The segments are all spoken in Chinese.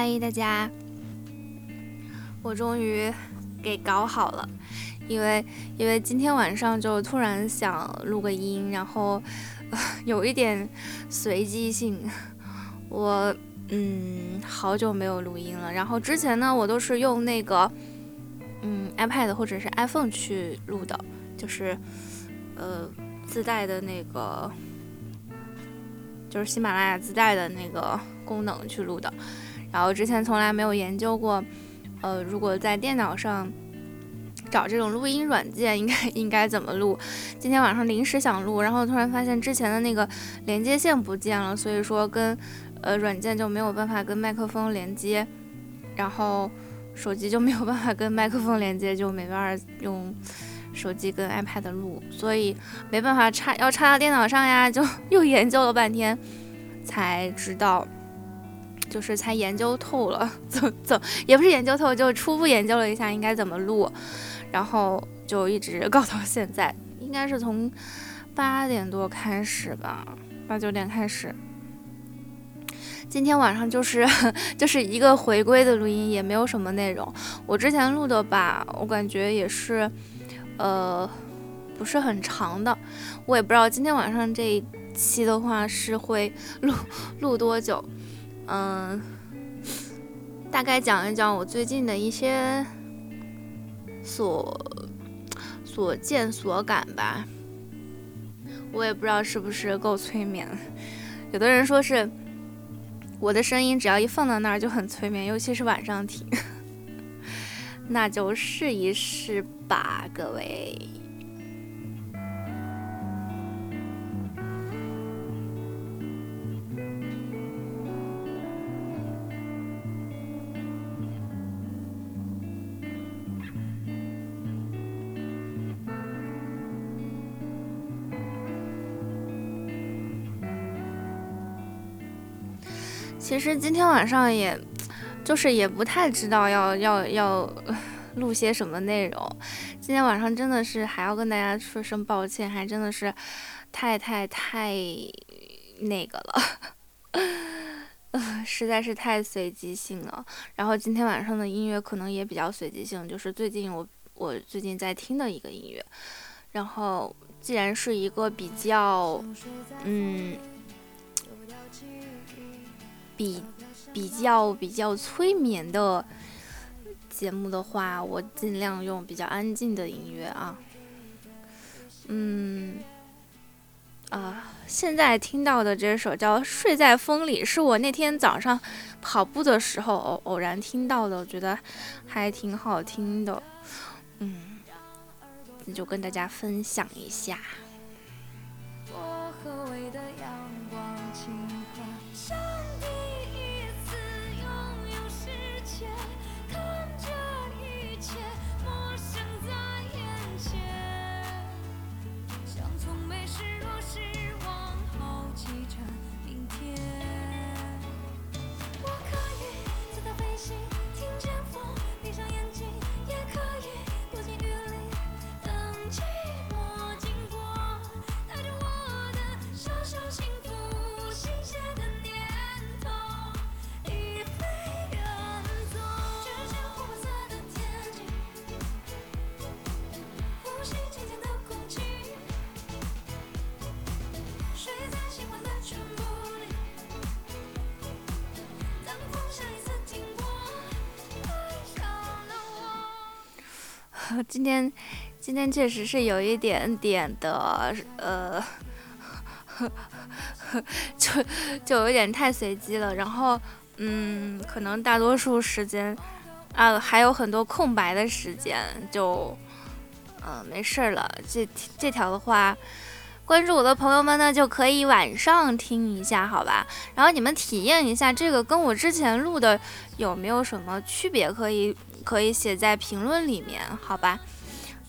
嗨，大家，我终于给搞好了，因为今天晚上就突然想录个音，然后有一点随机性，我好久没有录音了。然后之前呢，我都是用那个iPad 或者是 iPhone 去录的，就是自带的那个，就是喜马拉雅自带的那个功能去录的。然后之前从来没有研究过，如果在电脑上找这种录音软件应该怎么录。今天晚上临时想录，然后突然发现之前的那个连接线不见了，所以说跟软件就没有办法跟麦克风连接，然后手机就没有办法跟麦克风连接，就没办法用手机跟 iPad 录，所以没办法要插到电脑上呀，就又研究了半天才知道，就是才研究透了，也不是研究透，就初步研究了一下应该怎么录，然后就一直搞到现在，应该是从8点多开始吧，8、9点开始。今天晚上就是一个回归的录音，也没有什么内容。我之前录的吧，我感觉也是不是很长的，我也不知道今天晚上这一期的话是会录多久。大概讲一讲我最近的一些所见所感吧。我也不知道是不是够催眠，有的人说是我的声音只要一放到那儿就很催眠，尤其是晚上听。那就试一试吧，各位。其实今天晚上也不太知道要录些什么内容。今天晚上真的是还要跟大家说声抱歉，还真的是太那个了，实在是太随机性了。然后今天晚上的音乐可能也比较随机性，就是我最近在听的一个音乐。然后既然是一个比较比较催眠的节目的话，我尽量用比较安静的音乐啊。现在听到的这首叫《睡在风里》，是我那天早上跑步的时候偶然听到的，我觉得还挺好听的，那就跟大家分享一下。薄荷味的阳光轻快，今天确实是有一点的就有点太随机了。然后可能大多数时间啊还有很多空白的时间，就没事了。这条的话，关注我的朋友们呢就可以晚上听一下，好吧？然后你们体验一下这个跟我之前录的有没有什么区别，可以写在评论里面，好吧？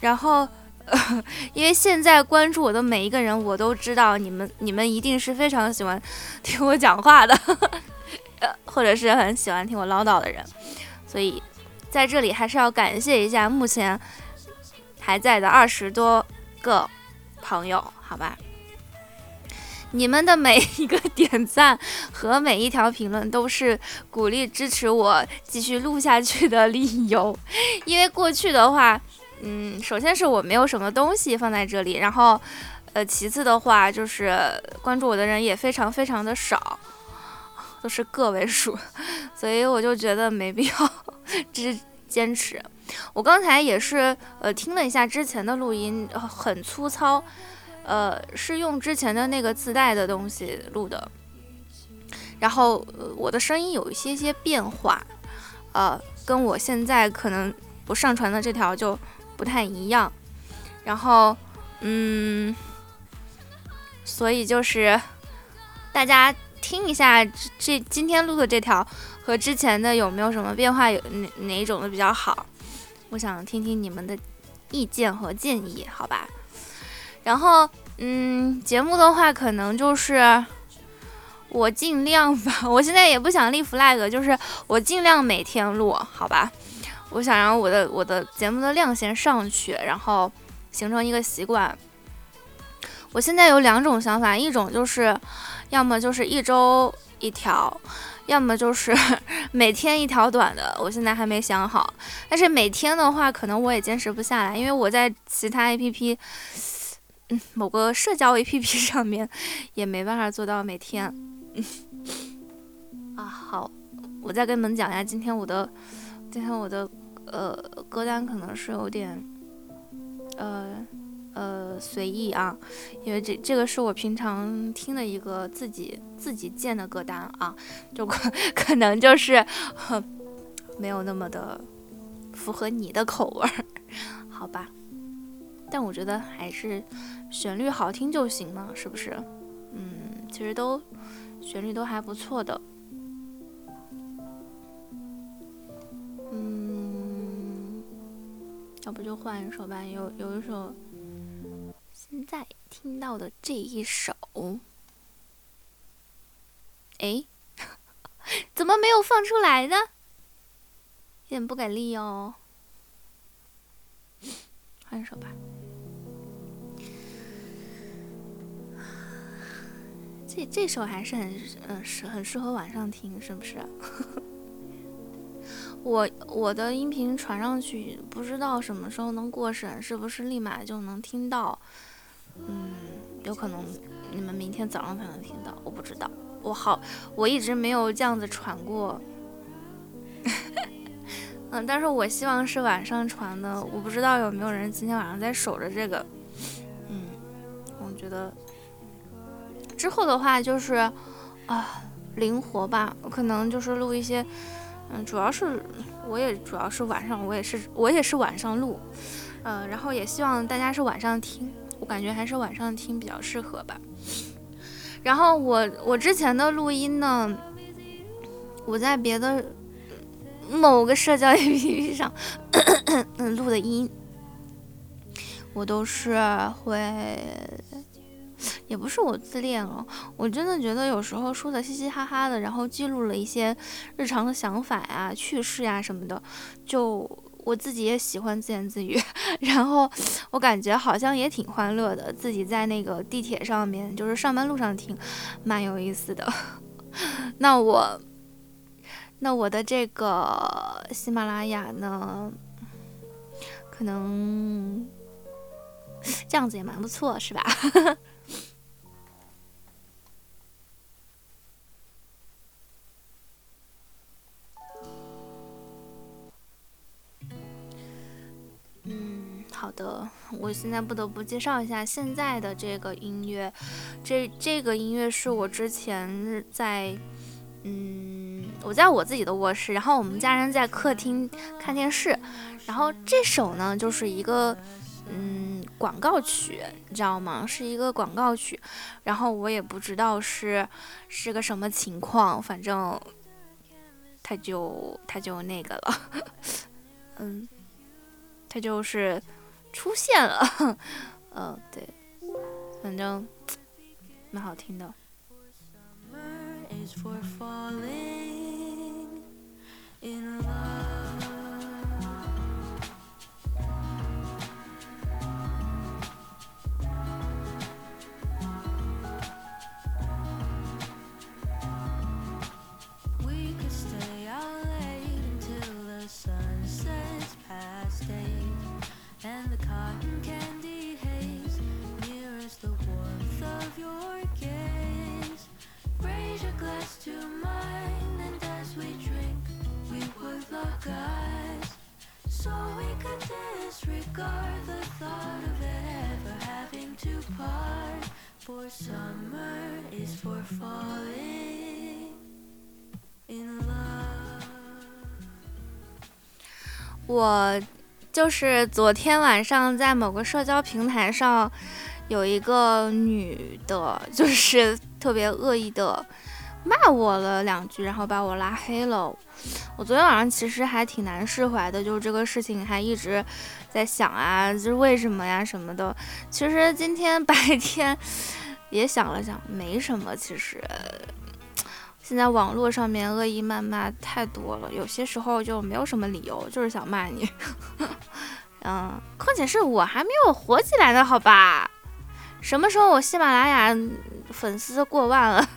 然后因为现在关注我的每一个人，我都知道你们一定是非常喜欢听我讲话的，或者是很喜欢听我唠叨的人，所以在这里还是要感谢一下目前还在的20多个朋友，好吧？你们的每一个点赞和每一条评论都是鼓励支持我继续录下去的理由。因为过去的话，首先是我没有什么东西放在这里，然后其次的话就是关注我的人也非常非常的少，都是个位数，所以我就觉得没必要坚持。我刚才也是听了一下之前的录音，很粗糙，是用之前的那个自带的东西录的，然后我的声音有一些变化，跟我现在可能不上传的这条就不太一样，然后所以就是大家听一下这今天录的这条和之前的有没有什么变化，有哪一种的比较好，我想听听你们的意见和建议，好吧。然后节目的话可能就是我尽量吧，我现在也不想立 flag， 就是我尽量每天录，好吧。我想让我的节目的量先上去，然后形成一个习惯。我现在有两种想法，一种就是要么就是一周一条，要么就是每天一条短的，我现在还没想好。但是每天的话可能我也坚持不下来，因为我在其他 APP，某个社交 APP 上面也没办法做到每天。好，我再跟你们讲一下今天我的歌单可能是有点随意啊，因为这个是我平常听的一个自己建的歌单啊，就可能就是没有那么的符合你的口味，好吧。但我觉得还是旋律好听就行了，是不是？其实旋律都还不错的。要不就换一首吧，有一首现在听到的这一首，怎么没有放出来呢？有点不给力哦。换一首吧。这首还是很适合晚上听，是不是？我的音频传上去，不知道什么时候能过审，是不是立马就能听到？有可能你们明天早上才能听到，我不知道。我一直没有这样子传过。但是我希望是晚上传的，我不知道有没有人今天晚上在守着这个。我觉得之后的话就是灵活吧，可能就是录一些。主要是晚上录，然后也希望大家是晚上听，我感觉还是晚上听比较适合吧。然后我之前的录音呢，我在别的某个社交 APP 上录的音，我都是会，也不是我自恋哦，我真的觉得有时候说的嘻嘻哈哈的，然后记录了一些日常的想法啊、趣事啊什么的，就我自己也喜欢自言自语，然后我感觉好像也挺欢乐的，自己在那个地铁上面，就是上班路上听，蛮有意思的。那我的这个喜马拉雅呢，可能这样子也蛮不错，是吧？好的，我现在不得不介绍一下现在的这个音乐，这个音乐是我之前在我在我自己的卧室，然后我们家人在客厅看电视，然后这首呢就是一个广告曲，你知道吗？是一个广告曲，然后我也不知道是个什么情况，反正它就那个了，它就是出现了，对，反正蛮好听的。我就是昨天晚上在某个社交平台上有一个女的，就是特别恶意的骂我了两句，然后把我拉黑了。我昨天晚上其实还挺难释怀的，就是这个事情还一直在想啊，就是为什么呀什么的。其实今天白天也想了想，没什么。其实现在网络上面恶意谩骂太多了，有些时候就没有什么理由，就是想骂你。况且是我还没有火起来呢，好吧？什么时候我喜马拉雅粉丝过万了？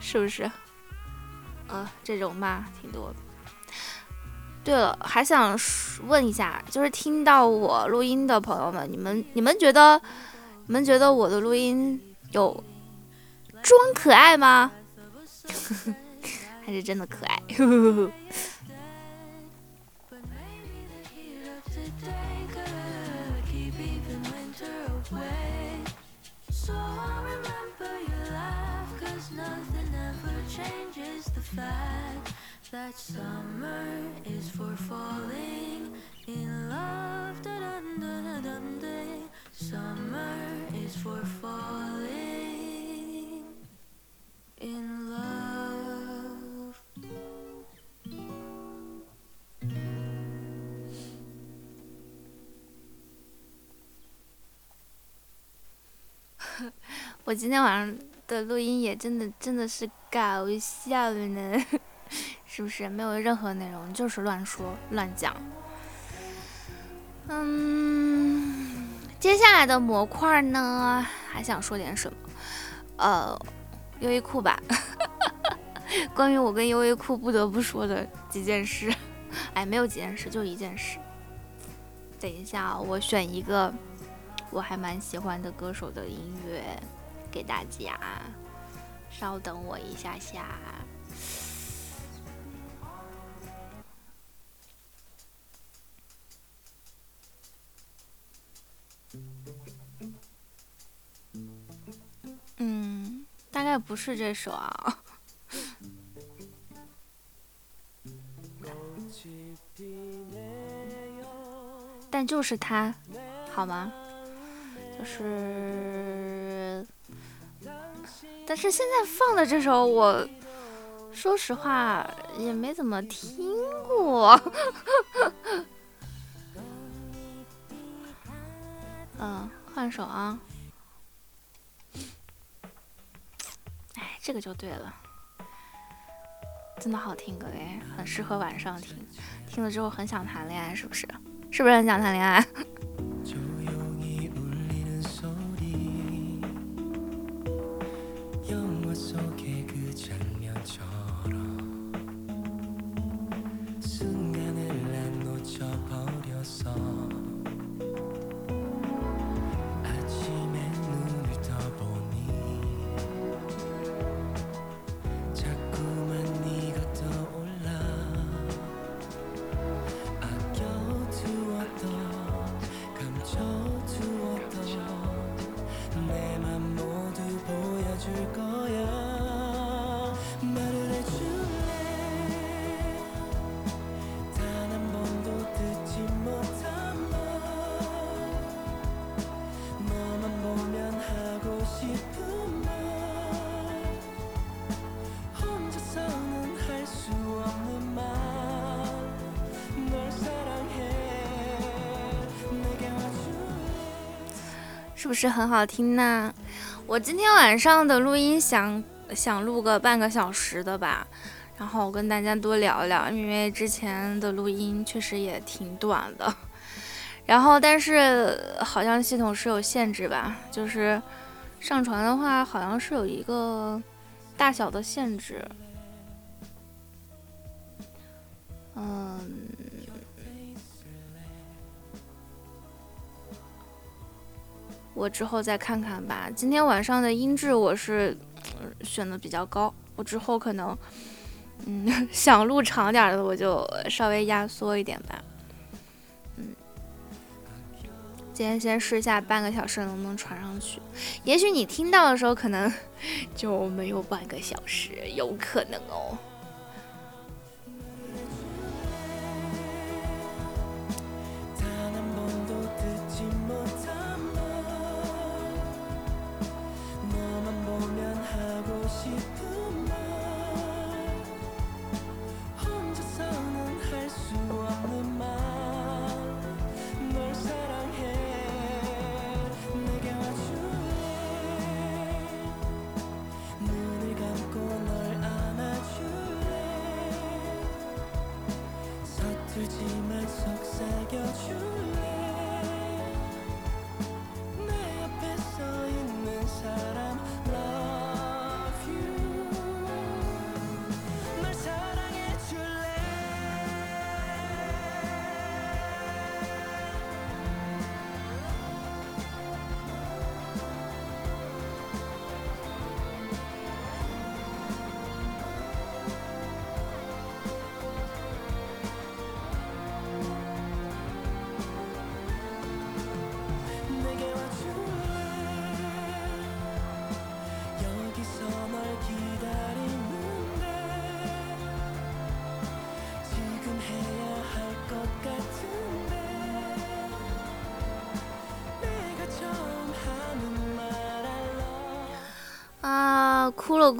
是不是？这种骂挺多的。对了，还想问一下，就是听到我录音的朋友们，你们觉得我的录音有装可爱吗？还是真的可爱？我今天晚上的录音也真的是搞笑呢，是不是？没有任何内容，就是乱说乱讲。接下来的模块呢，还想说点什么？优衣库吧。关于我跟优衣库不得不说的几件事，没有几件事，就一件事。等一下，我选一个我还蛮喜欢的歌手的音乐给大家，稍等我一下下。大概不是这首啊。但就是它，好吗？就是，但是现在放的这首，我说实话也没怎么听过。换首啊。这个就对了，真的好听，各位，很适合晚上听。听了之后很想谈恋爱，是不是？是不是很想谈恋爱？是不是很好听呢？我今天晚上的录音想录个半个小时的吧，然后我跟大家多聊聊，因为之前的录音确实也挺短的，然后但是好像系统是有限制吧，就是上传的话好像是有一个大小的限制。我之后再看看吧。今天晚上的音质我是选的比较高，我之后可能想录长点的我就稍微压缩一点吧。今天先试一下半个小时能不能传上去，也许你听到的时候可能就没有半个小时，有可能哦。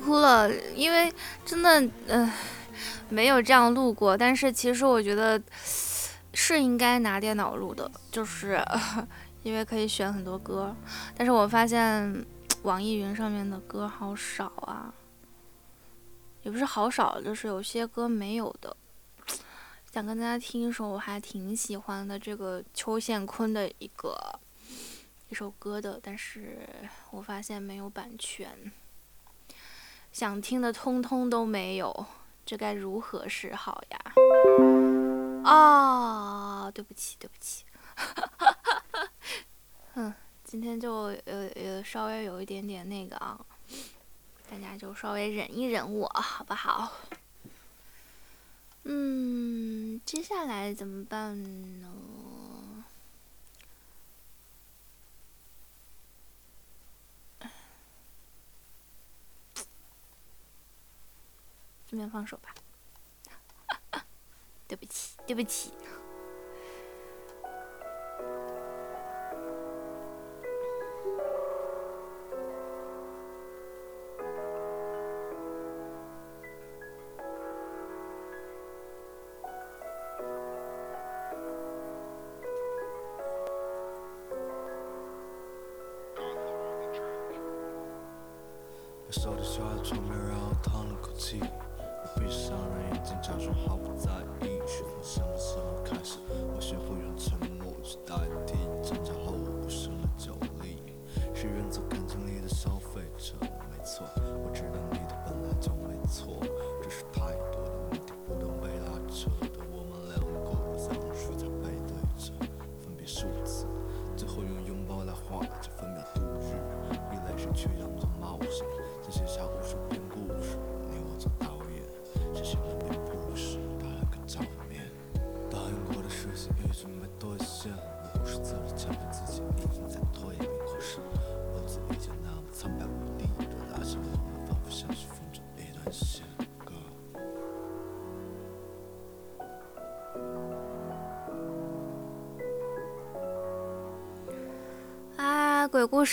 哭了，因为真的没有这样录过，但是其实我觉得是应该拿电脑录的，就是因为可以选很多歌，但是我发现网易云上面的歌好少啊，也不是好少，就是有些歌没有的。想跟大家听一首我还挺喜欢的这个邱宪坤的一首歌的，但是我发现没有版权，想听的通通都没有，这该如何是好呀？哦，对不起今天就稍微有一点那个啊，大家就稍微忍一忍我好不好？接下来怎么办呢？顺便放手吧对不起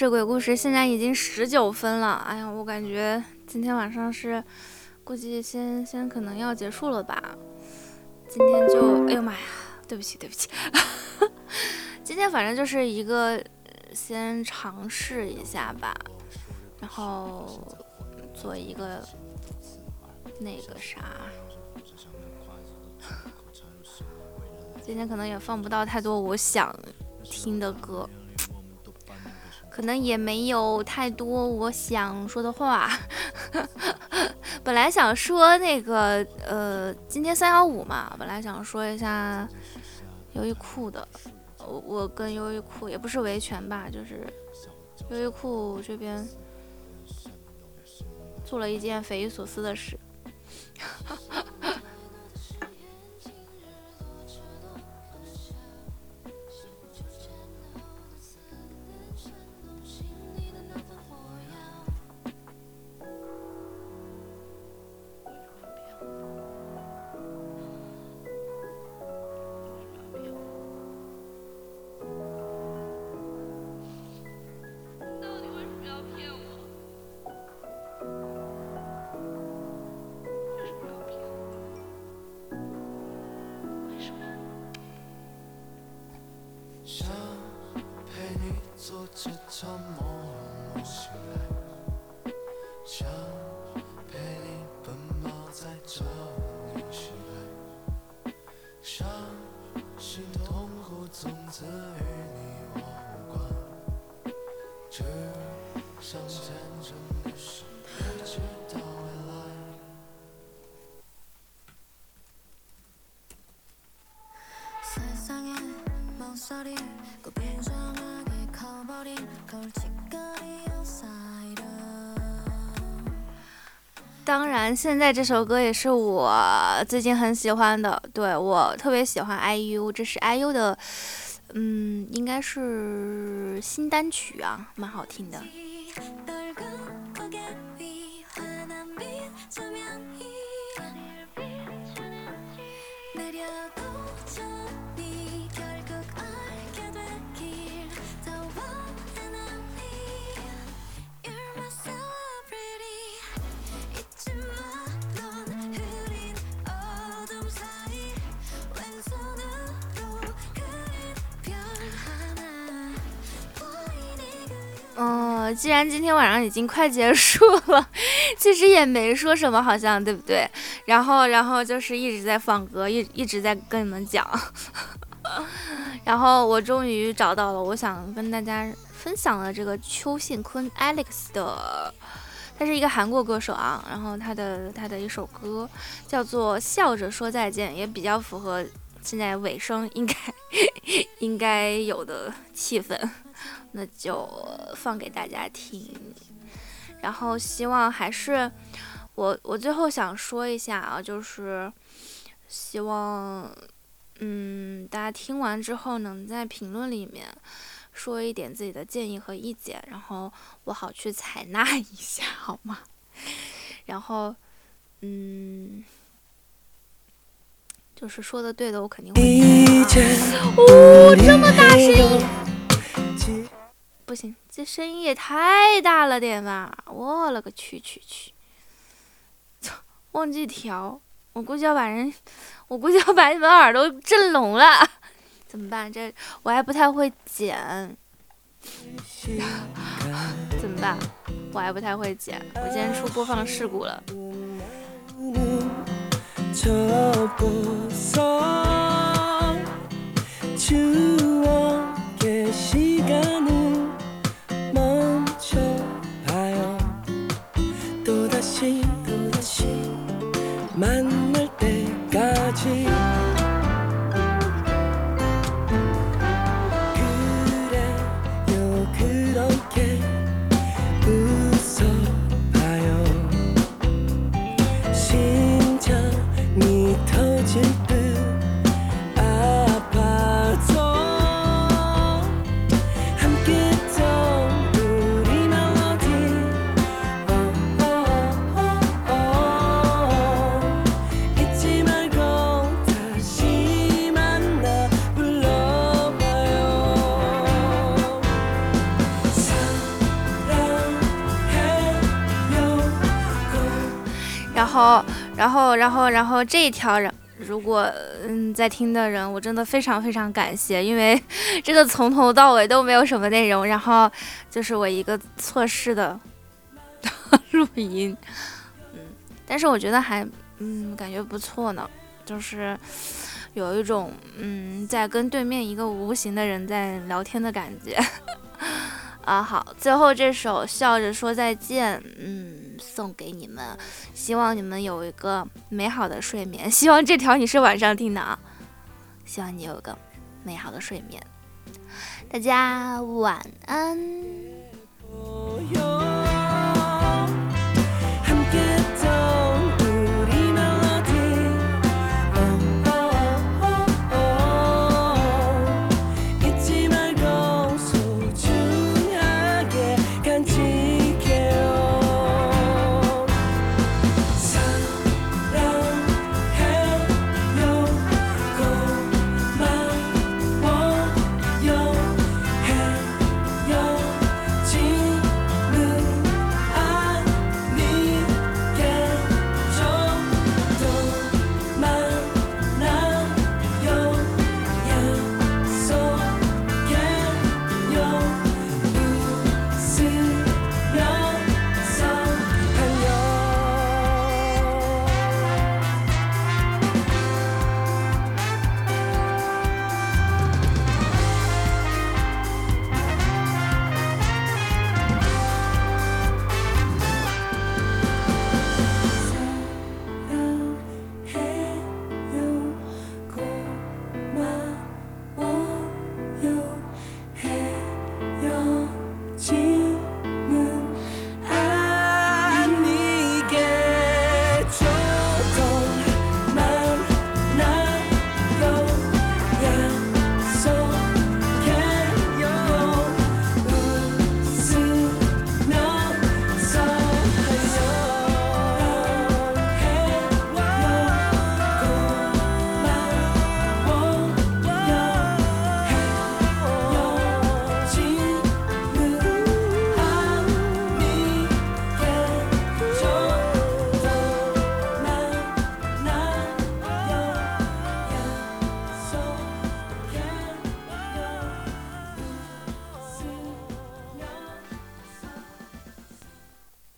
鬼故事，现在已经19分了，哎呀，我感觉今天晚上是估计先可能要结束了吧。今天就哎呦妈呀，对不起今天反正就是一个先尝试一下吧，然后做一个那个啥，今天可能也放不到太多我想听的歌，可能也没有太多我想说的话本来想说那个今天315嘛，本来想说一下优衣库的，我跟优衣库也不是维权吧，就是优衣库这边做了一件匪夷所思的事当然现在这首歌也是我最近很喜欢的，对，我特别喜欢 IU， 这是 IU 的应该是新单曲啊，蛮好听的。既然今天晚上已经快结束了，其实也没说什么，好像对不对？然后就是一直在放歌，一直在跟你们讲。然后我终于找到了我想跟大家分享的这个邱信坤 Alex 的，他是一个韩国歌手啊。然后他的一首歌叫做《笑着说再见》，也比较符合现在尾声应该有的气氛。那就放给大家听，然后希望还是我最后想说一下啊，就是希望大家听完之后能在评论里面说一点自己的建议和意见，然后我好去采纳一下，好吗？然后就是说的对的我肯定会这么大声音不行，这声音也太大了点吧！我了个去，忘记调，我估计要把你们耳朵震聋了，怎么办？这我还不太会剪，怎么办？我还不太会剪，我今天出播放事故了。然后这一条人，如果在听的人，我真的非常非常感谢，因为这个从头到尾都没有什么内容，然后就是我一个测试的录音，但是我觉得还感觉不错呢，就是有一种在跟对面一个无形的人在聊天的感觉啊。好，最后这首《笑着说再见》送给你们，希望你们有一个美好的睡眠，希望这条你是晚上听的啊，希望你有一个美好的睡眠，大家晚安。